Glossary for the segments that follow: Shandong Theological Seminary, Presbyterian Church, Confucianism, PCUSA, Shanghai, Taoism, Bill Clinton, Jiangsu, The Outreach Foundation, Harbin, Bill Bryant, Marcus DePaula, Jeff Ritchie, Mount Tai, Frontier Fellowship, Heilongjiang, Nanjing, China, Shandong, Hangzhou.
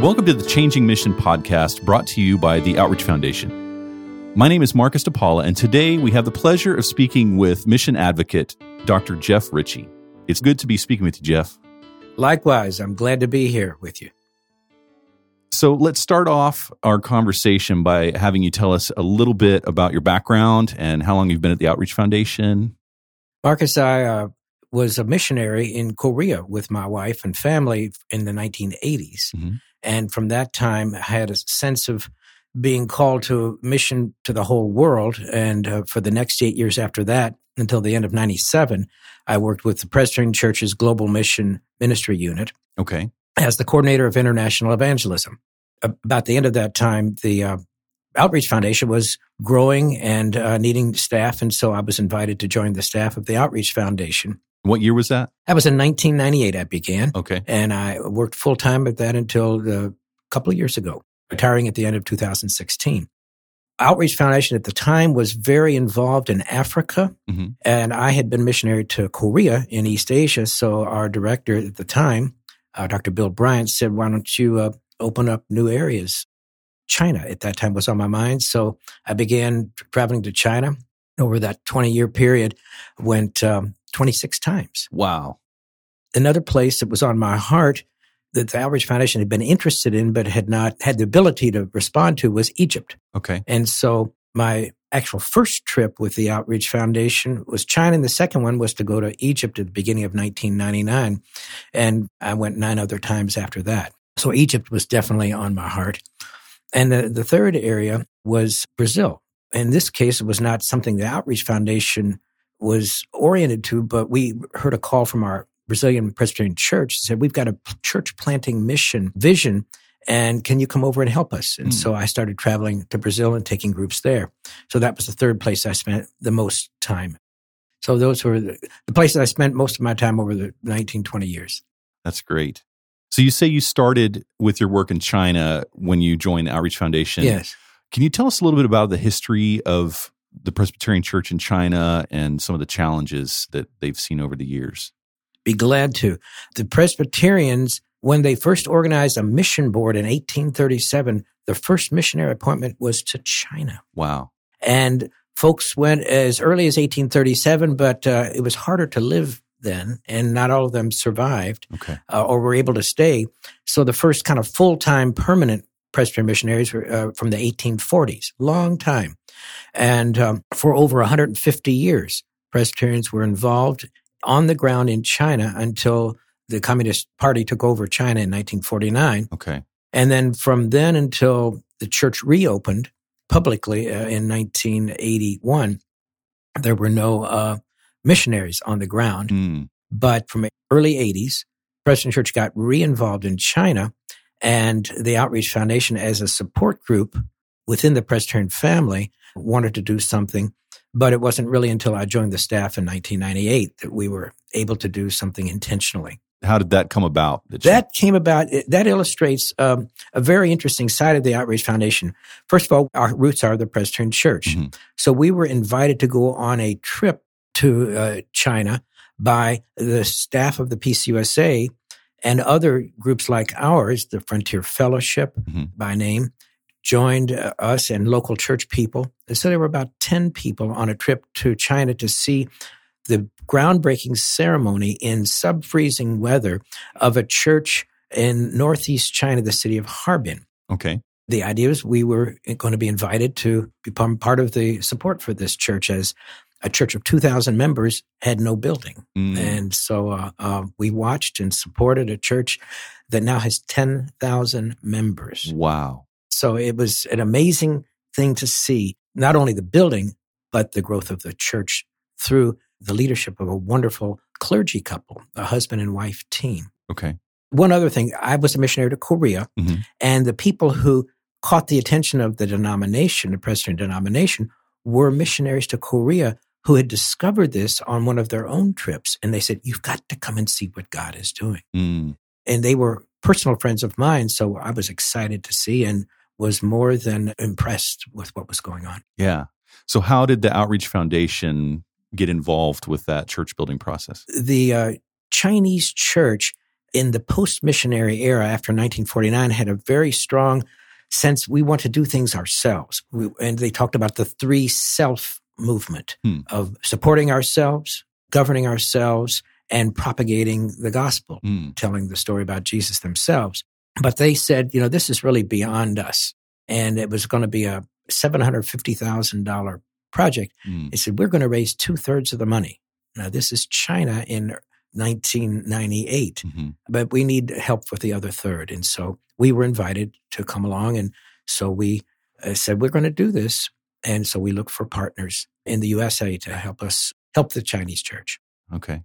Welcome to the Changing Mission podcast, brought to you by the Outreach Foundation. My name is Marcus DePaula, and today we have the pleasure of speaking with mission advocate Dr. Jeff Ritchie. It's good to be speaking with you, Jeff. Likewise, I'm glad to be here with you. So let's start off our conversation by having you tell us a little bit about your background and how long you've been at the Outreach Foundation. Marcus, I was a missionary in Korea with my wife and family in the 1980s. Mm-hmm. And from that time, I had a sense of being called to a mission to the whole world. And for the next 8 years after that, until the end of 1997, I worked with the Presbyterian Church's Global Mission Ministry Unit as the coordinator of international evangelism. About the end of that time, the Outreach Foundation was growing and needing staff, and so I was invited to join the staff of the Outreach Foundation. What year was that? That was in 1998 I began. Okay. And I worked full-time at that until a couple of years ago, retiring at the end of 2016. Outreach Foundation at the time was very involved in Africa, mm-hmm. and I had been missionary to Korea in East Asia, so our director at the time, Dr. Bill Bryant, said, why don't you open up new areas? China at that time was on my mind, so I began traveling to China. Over that 20-year period, went 26 times. Wow. Another place that was on my heart that the Outreach Foundation had been interested in but had not had the ability to respond to was Egypt. Okay. And so my actual first trip with the Outreach Foundation was China, and the second one was to go to Egypt at the beginning of 1999. And I went 9 other times after that. So Egypt was definitely on my heart. And the third area was Brazil. In this case, it was not something the Outreach Foundation was oriented to, but we heard a call from our Brazilian Presbyterian Church that said, we've got a church planting mission vision, and can you come over and help us? And so I started traveling to Brazil and taking groups there. So that was the third place I spent the most time. So those were the places I spent most of my time over the 19, 20 years. That's great. So you say you started with your work in China when you joined the Outreach Foundation. Yes. Can you tell us a little bit about the history of the Presbyterian Church in China and some of the challenges that they've seen over the years? Be glad to. The Presbyterians, when they first organized a mission board in 1837, the first missionary appointment was to China. Wow. And folks went as early as 1837, but it was harder to live then, and not all of them survived or were able to stay. So the first kind of full-time permanent Presbyterian missionaries were from the 1840s, long time. And for over 150 years, Presbyterians were involved on the ground in China until the Communist Party took over China in 1949. Okay. And then from then until the church reopened publicly in 1981, there were no missionaries on the ground. But from the early 80s, Presbyterian Church got re-involved in China, and the Outreach Foundation, as a support group within the Presbyterian family, wanted to do something. But it wasn't really until I joined the staff in 1998 that we were able to do something intentionally. How did that come about? That illustrates a very interesting side of the Outreach Foundation. First of all, our roots are the Presbyterian Church. Mm-hmm. So we were invited to go on a trip to China by the staff of the PCUSA and other groups like ours, the Frontier Fellowship by name, joined us and local church people. And so there were about 10 people on a trip to China to see the groundbreaking ceremony in sub-freezing weather of a church in northeast China, the city of Harbin. Okay. The idea was we were going to be invited to become part of the support for this church, as a church of 2,000 members had no building. And so we watched and supported a church that now has 10,000 members. Wow. So it was an amazing thing to see, not only the building, but the growth of the church through the leadership of a wonderful clergy couple, a husband and wife team. Okay. One other thing, I was a missionary to Korea, and the people who caught the attention of the denomination, the Presbyterian denomination, were missionaries to Korea who had discovered this on one of their own trips. And they said, you've got to come and see what God is doing. And they were personal friends of mine, so I was excited to see and was more than impressed with what was going on. Yeah. So how did the Outreach Foundation get involved with that church building process? The Chinese church in the post-missionary era after 1949 had a very strong sense we want to do things ourselves. And they talked about the three self movement of supporting ourselves, governing ourselves, and propagating the gospel, telling the story about Jesus themselves. But they said, you know, this is really beyond us. And it was going to be a $750,000 project. They said, we're going to raise 2/3 of the money. Now, this is China in 1998, but we need help with the other third. And so we were invited to come along. And so we said, we're going to do this. And so we look for partners in the USA to help us help the Chinese church. Okay.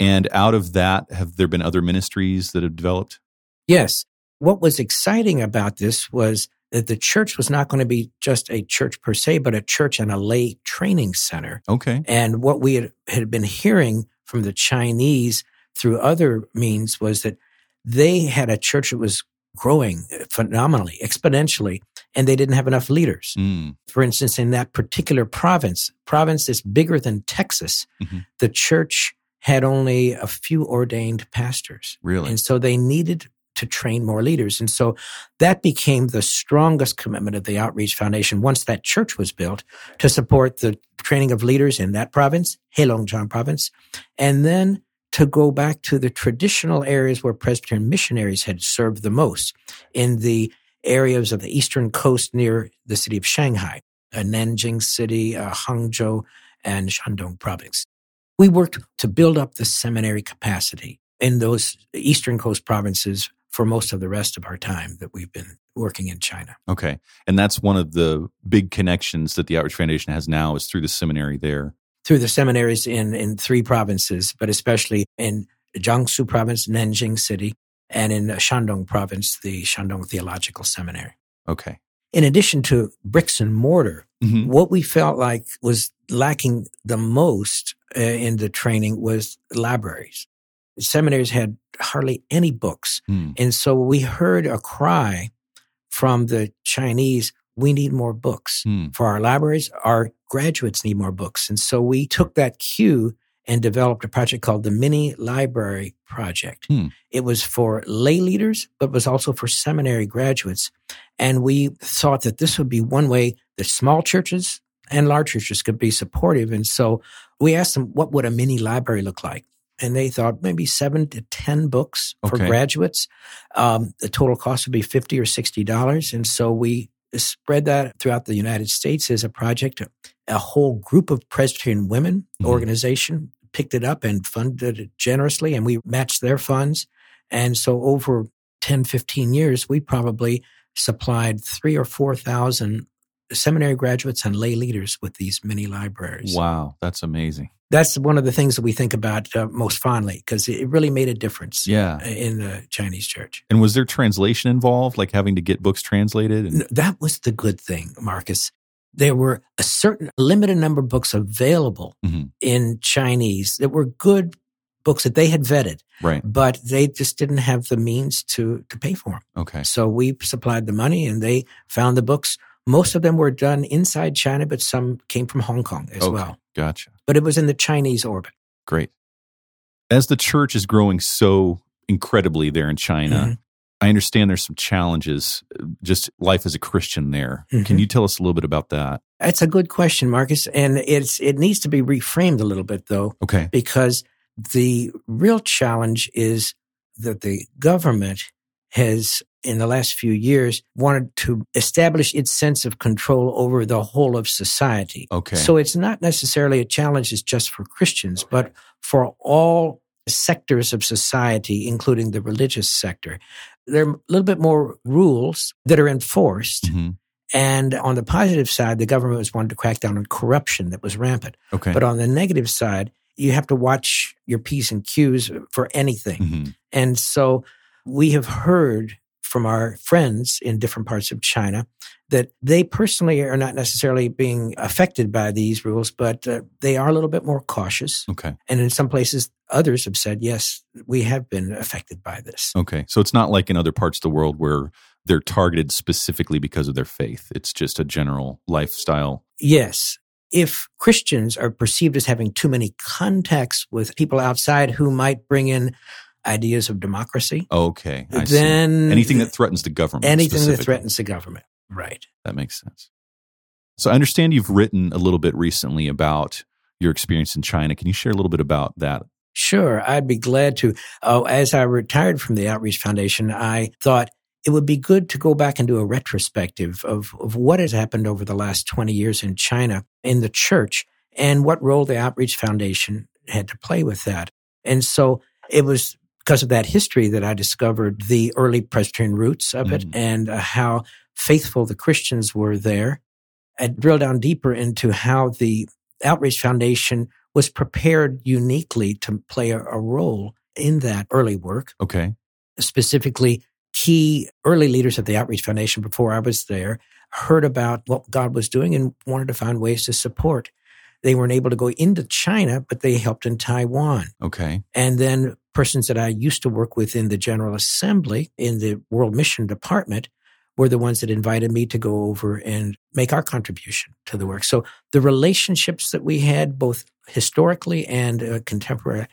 And out of that, have there been other ministries that have developed? Yes. What was exciting about this was that the church was not going to be just a church per se, but a church and a lay training center. Okay. And what we had been hearing from the Chinese through other means was that they had a church that was growing phenomenally, exponentially, and they didn't have enough leaders. For instance, in that particular province that's bigger than Texas, the church had only a few ordained pastors. Really? And so they needed to train more leaders. And so that became the strongest commitment of the Outreach Foundation once that church was built to support the training of leaders in that province, Heilongjiang province, and then to go back to the traditional areas where Presbyterian missionaries had served the most in the areas of the eastern coast near the city of Shanghai, Nanjing city, Hangzhou, and Shandong province. We worked to build up the seminary capacity in those eastern coast provinces for most of the rest of our time that we've been working in China. Okay. And that's one of the big connections that the Outreach Foundation has now is through the seminary there. Through the seminaries in three provinces, but especially in Jiangsu province, Nanjing city, and in Shandong province, the Shandong Theological Seminary. Okay. In addition to bricks and mortar, what we felt like was lacking the most in the training was libraries. Seminaries had hardly any books. And so we heard a cry from the Chinese, we need more books for our libraries. Our graduates need more books. And so we took that cue and developed a project called the Mini Library Project. It was for lay leaders, but was also for seminary graduates. And we thought that this would be one way that small churches and large churches could be supportive. And so we asked them, what would a mini library look like? And they thought maybe 7 to 10 books for graduates. The total cost would be $50 or $60. And so we spread that throughout the United States as a project. A whole group of Presbyterian women organization picked it up and funded it generously, and we matched their funds. And so over 10, 15 years, we probably supplied 3,000 or 4,000 seminary graduates and lay leaders with these mini libraries. Wow, that's amazing. That's one of the things that we think about most fondly, because it really made a difference in the Chinese church. And was there translation involved, like having to get books translated? No, that was the good thing, Marcus. There were a certain limited number of books available in Chinese that were good books that they had vetted, but they just didn't have the means to pay for them. Okay. So we supplied the money and they found the books. Most of them were done inside China, but some came from Hong Kong as well. Gotcha. But it was in the Chinese orbit. Great. As the church is growing so incredibly there in China, I understand there's some challenges, just life as a Christian there. Can you tell us a little bit about that? That's a good question, Marcus. And it needs to be reframed a little bit, though. Okay. Because the real challenge is that the government has, in the last few years, wanted to establish its sense of control over the whole of society. Okay. So it's not necessarily a challenge is just for Christians, but for all sectors of society, including the religious sector. There are a little bit more rules that are enforced. And on the positive side, the government was wanting to crack down on corruption that was rampant. Okay. But on the negative side, you have to watch your P's and Q's for anything. And so we have heard from our friends in different parts of China that they personally are not necessarily being affected by these rules, but they are a little bit more cautious. Okay. And in some places, others have said, yes, we have been affected by this. Okay. So it's not like in other parts of the world where they're targeted specifically because of their faith. It's just a general lifestyle. Yes. If Christians are perceived as having too many contacts with people outside who might bring in ideas of democracy. Okay, I then see. Anything that threatens the government. Anything that threatens the government, right. That makes sense. So I understand you've written a little bit recently about your experience in China. Can you share a little bit about that? Sure, I'd be glad to. As I retired from the Outreach Foundation, I thought it would be good to go back and do a retrospective of what has happened over the last 20 years in China, in the church, and what role the Outreach Foundation had to play with that. And so it was because of that history that I discovered the early Presbyterian roots of it and how faithful the Christians were there. I drilled down deeper into how the Outreach Foundation was prepared uniquely to play a role in that early work. Okay. Specifically, key early leaders of the Outreach Foundation before I was there heard about what God was doing and wanted to find ways to support. They weren't able to go into China, but they helped in Taiwan. Okay. And then persons that I used to work with in the General Assembly in the World Mission Department were the ones that invited me to go over and make our contribution to the work. So the relationships that we had, both historically and contemporary,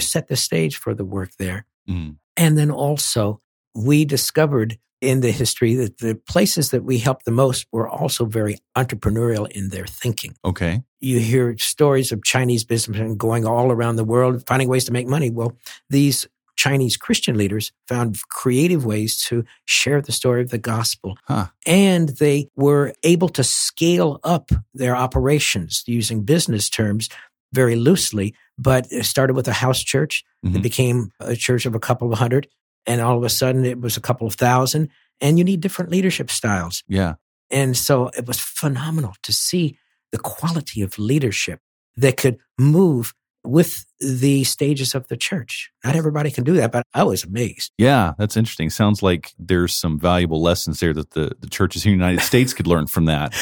set the stage for the work there. Mm. And then also, we discovered in the history that the places that we helped the most were also very entrepreneurial in their thinking. Okay. You hear stories of Chinese businessmen going all around the world, finding ways to make money. Well, these Chinese Christian leaders found creative ways to share the story of the gospel. Huh. And they were able to scale up their operations using business terms very loosely, but it started with a house church. Mm-hmm. It became a church of a couple of hundred. And all of a sudden, it was a couple of thousand, and you need different leadership styles. Yeah. And so it was phenomenal to see the quality of leadership that could move with the stages of the church. Not everybody can do that, but I was amazed. Yeah, that's interesting. Sounds like there's some valuable lessons there that the churches in the United States could learn from that.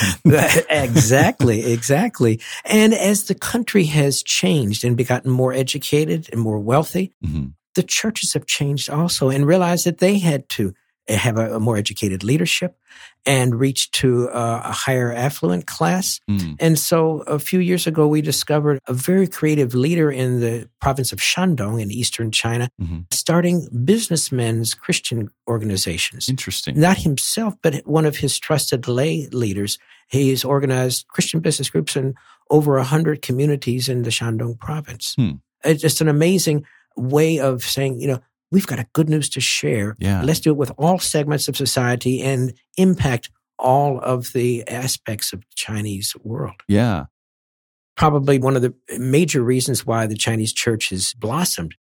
Exactly. And as the country has changed and gotten more educated and more wealthy, mm-hmm. the churches have changed also and realized that they had to have a more educated leadership and reach to a higher affluent class. Mm. And so a few years ago, we discovered a very creative leader in the province of Shandong in eastern China, mm-hmm. starting businessmen's Christian organizations. Interesting. Not himself, but one of his trusted lay leaders. He has organized Christian business groups in over 100 communities in the Shandong province. Mm. It's just an amazing way of saying, we've got a good news to share. Yeah. Let's do it with all segments of society and impact all of the aspects of the Chinese world. Yeah. Probably one of the major reasons why the Chinese church has blossomed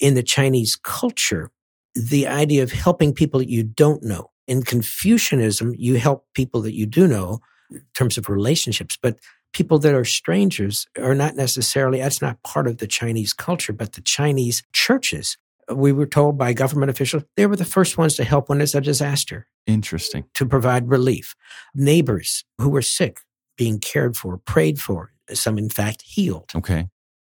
in the Chinese culture, the idea of helping people you don't know. In Confucianism, you help people that you do know in terms of relationships, but people that are strangers are not necessarily, that's not part of the Chinese culture, but the Chinese churches, we were told by government officials, they were the first ones to help when it's a disaster. Interesting. To provide relief. Neighbors who were sick being cared for, prayed for, some in fact healed. Okay.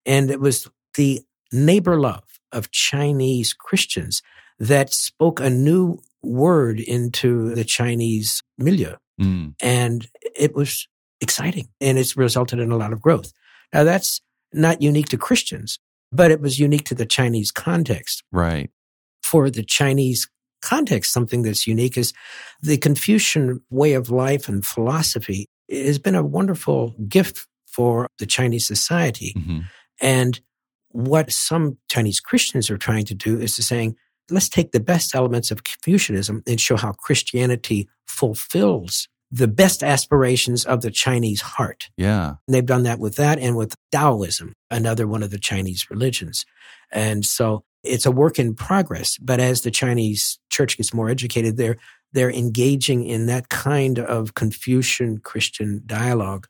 And it was the neighbor love of Chinese Christians that spoke a new word into the Chinese milieu. Mm. And it was exciting. And it's resulted in a lot of growth. Now, that's not unique to Christians, but it was unique to the Chinese context. Right. For the Chinese context, something that's unique is the Confucian way of life and philosophy. It has been a wonderful gift for the Chinese society. Mm-hmm. And what some Chinese Christians are trying to do is to saying, let's take the best elements of Confucianism and show how Christianity fulfills the best aspirations of the Chinese heart. Yeah. And they've done that with that and with Taoism, another one of the Chinese religions. And so it's a work in progress. But as the Chinese church gets more educated, they're engaging in that kind of Confucian-Christian dialogue.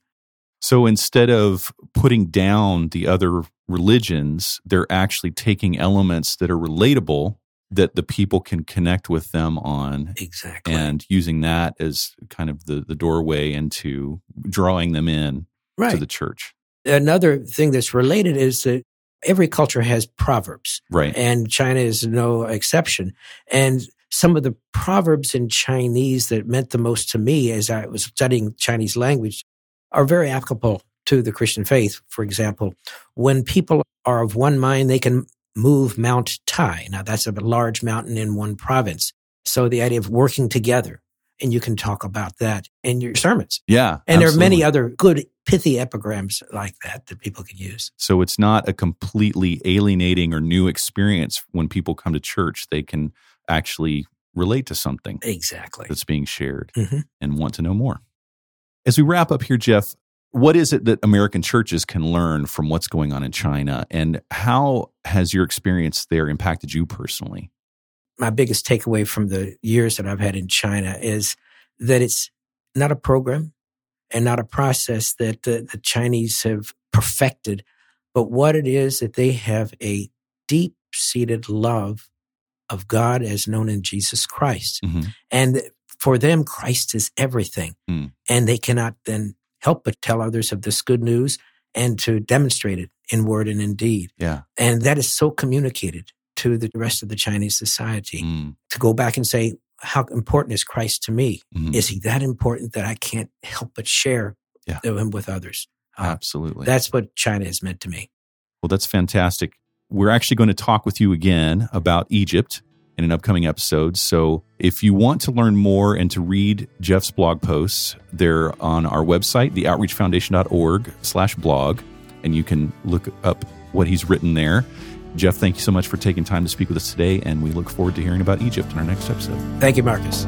So instead of putting down the other religions, they're actually taking elements that are relatable that the people can connect with them on. Exactly. And using that as kind of the doorway into drawing them in right. to the church. Another thing that's related is that every culture has proverbs. Right. And China is no exception. And some of the proverbs in Chinese that meant the most to me as I was studying Chinese language are very applicable to the Christian faith. For example, when people are of one mind, they can move Mount Tai. Now, that's a large mountain in one province. So the idea of working together, and you can talk about that in your sermons. Yeah, and absolutely. There are many other good pithy epigrams like that people can use. So it's not a completely alienating or new experience when people come to church. They can actually relate to something exactly that's being shared and want to know more. As we wrap up here, Jeff, what is it that American churches can learn from what's going on in China, and how has your experience there impacted you personally? My biggest takeaway from the years that I've had in China is that it's not a program and not a process that the Chinese have perfected, but what it is that they have a deep-seated love of God as known in Jesus Christ. And for them, Christ is everything. And they cannot then help but tell others of this good news and to demonstrate it in word and in deed. Yeah. And that is so communicated to the rest of the Chinese society, to go back and say, how important is Christ to me? Is he that important that I can't help but share him with others? Absolutely. That's what China has meant to me. Well, that's fantastic. We're actually going to talk with you again about Egypt in an upcoming episode. So if you want to learn more and to read Jeff's blog posts, they're on our website, theoutreachfoundation.org/blog, and you can look up what he's written there. Jeff, thank you so much for taking time to speak with us today, and we look forward to hearing about Egypt in our next episode. Thank you, Marcus.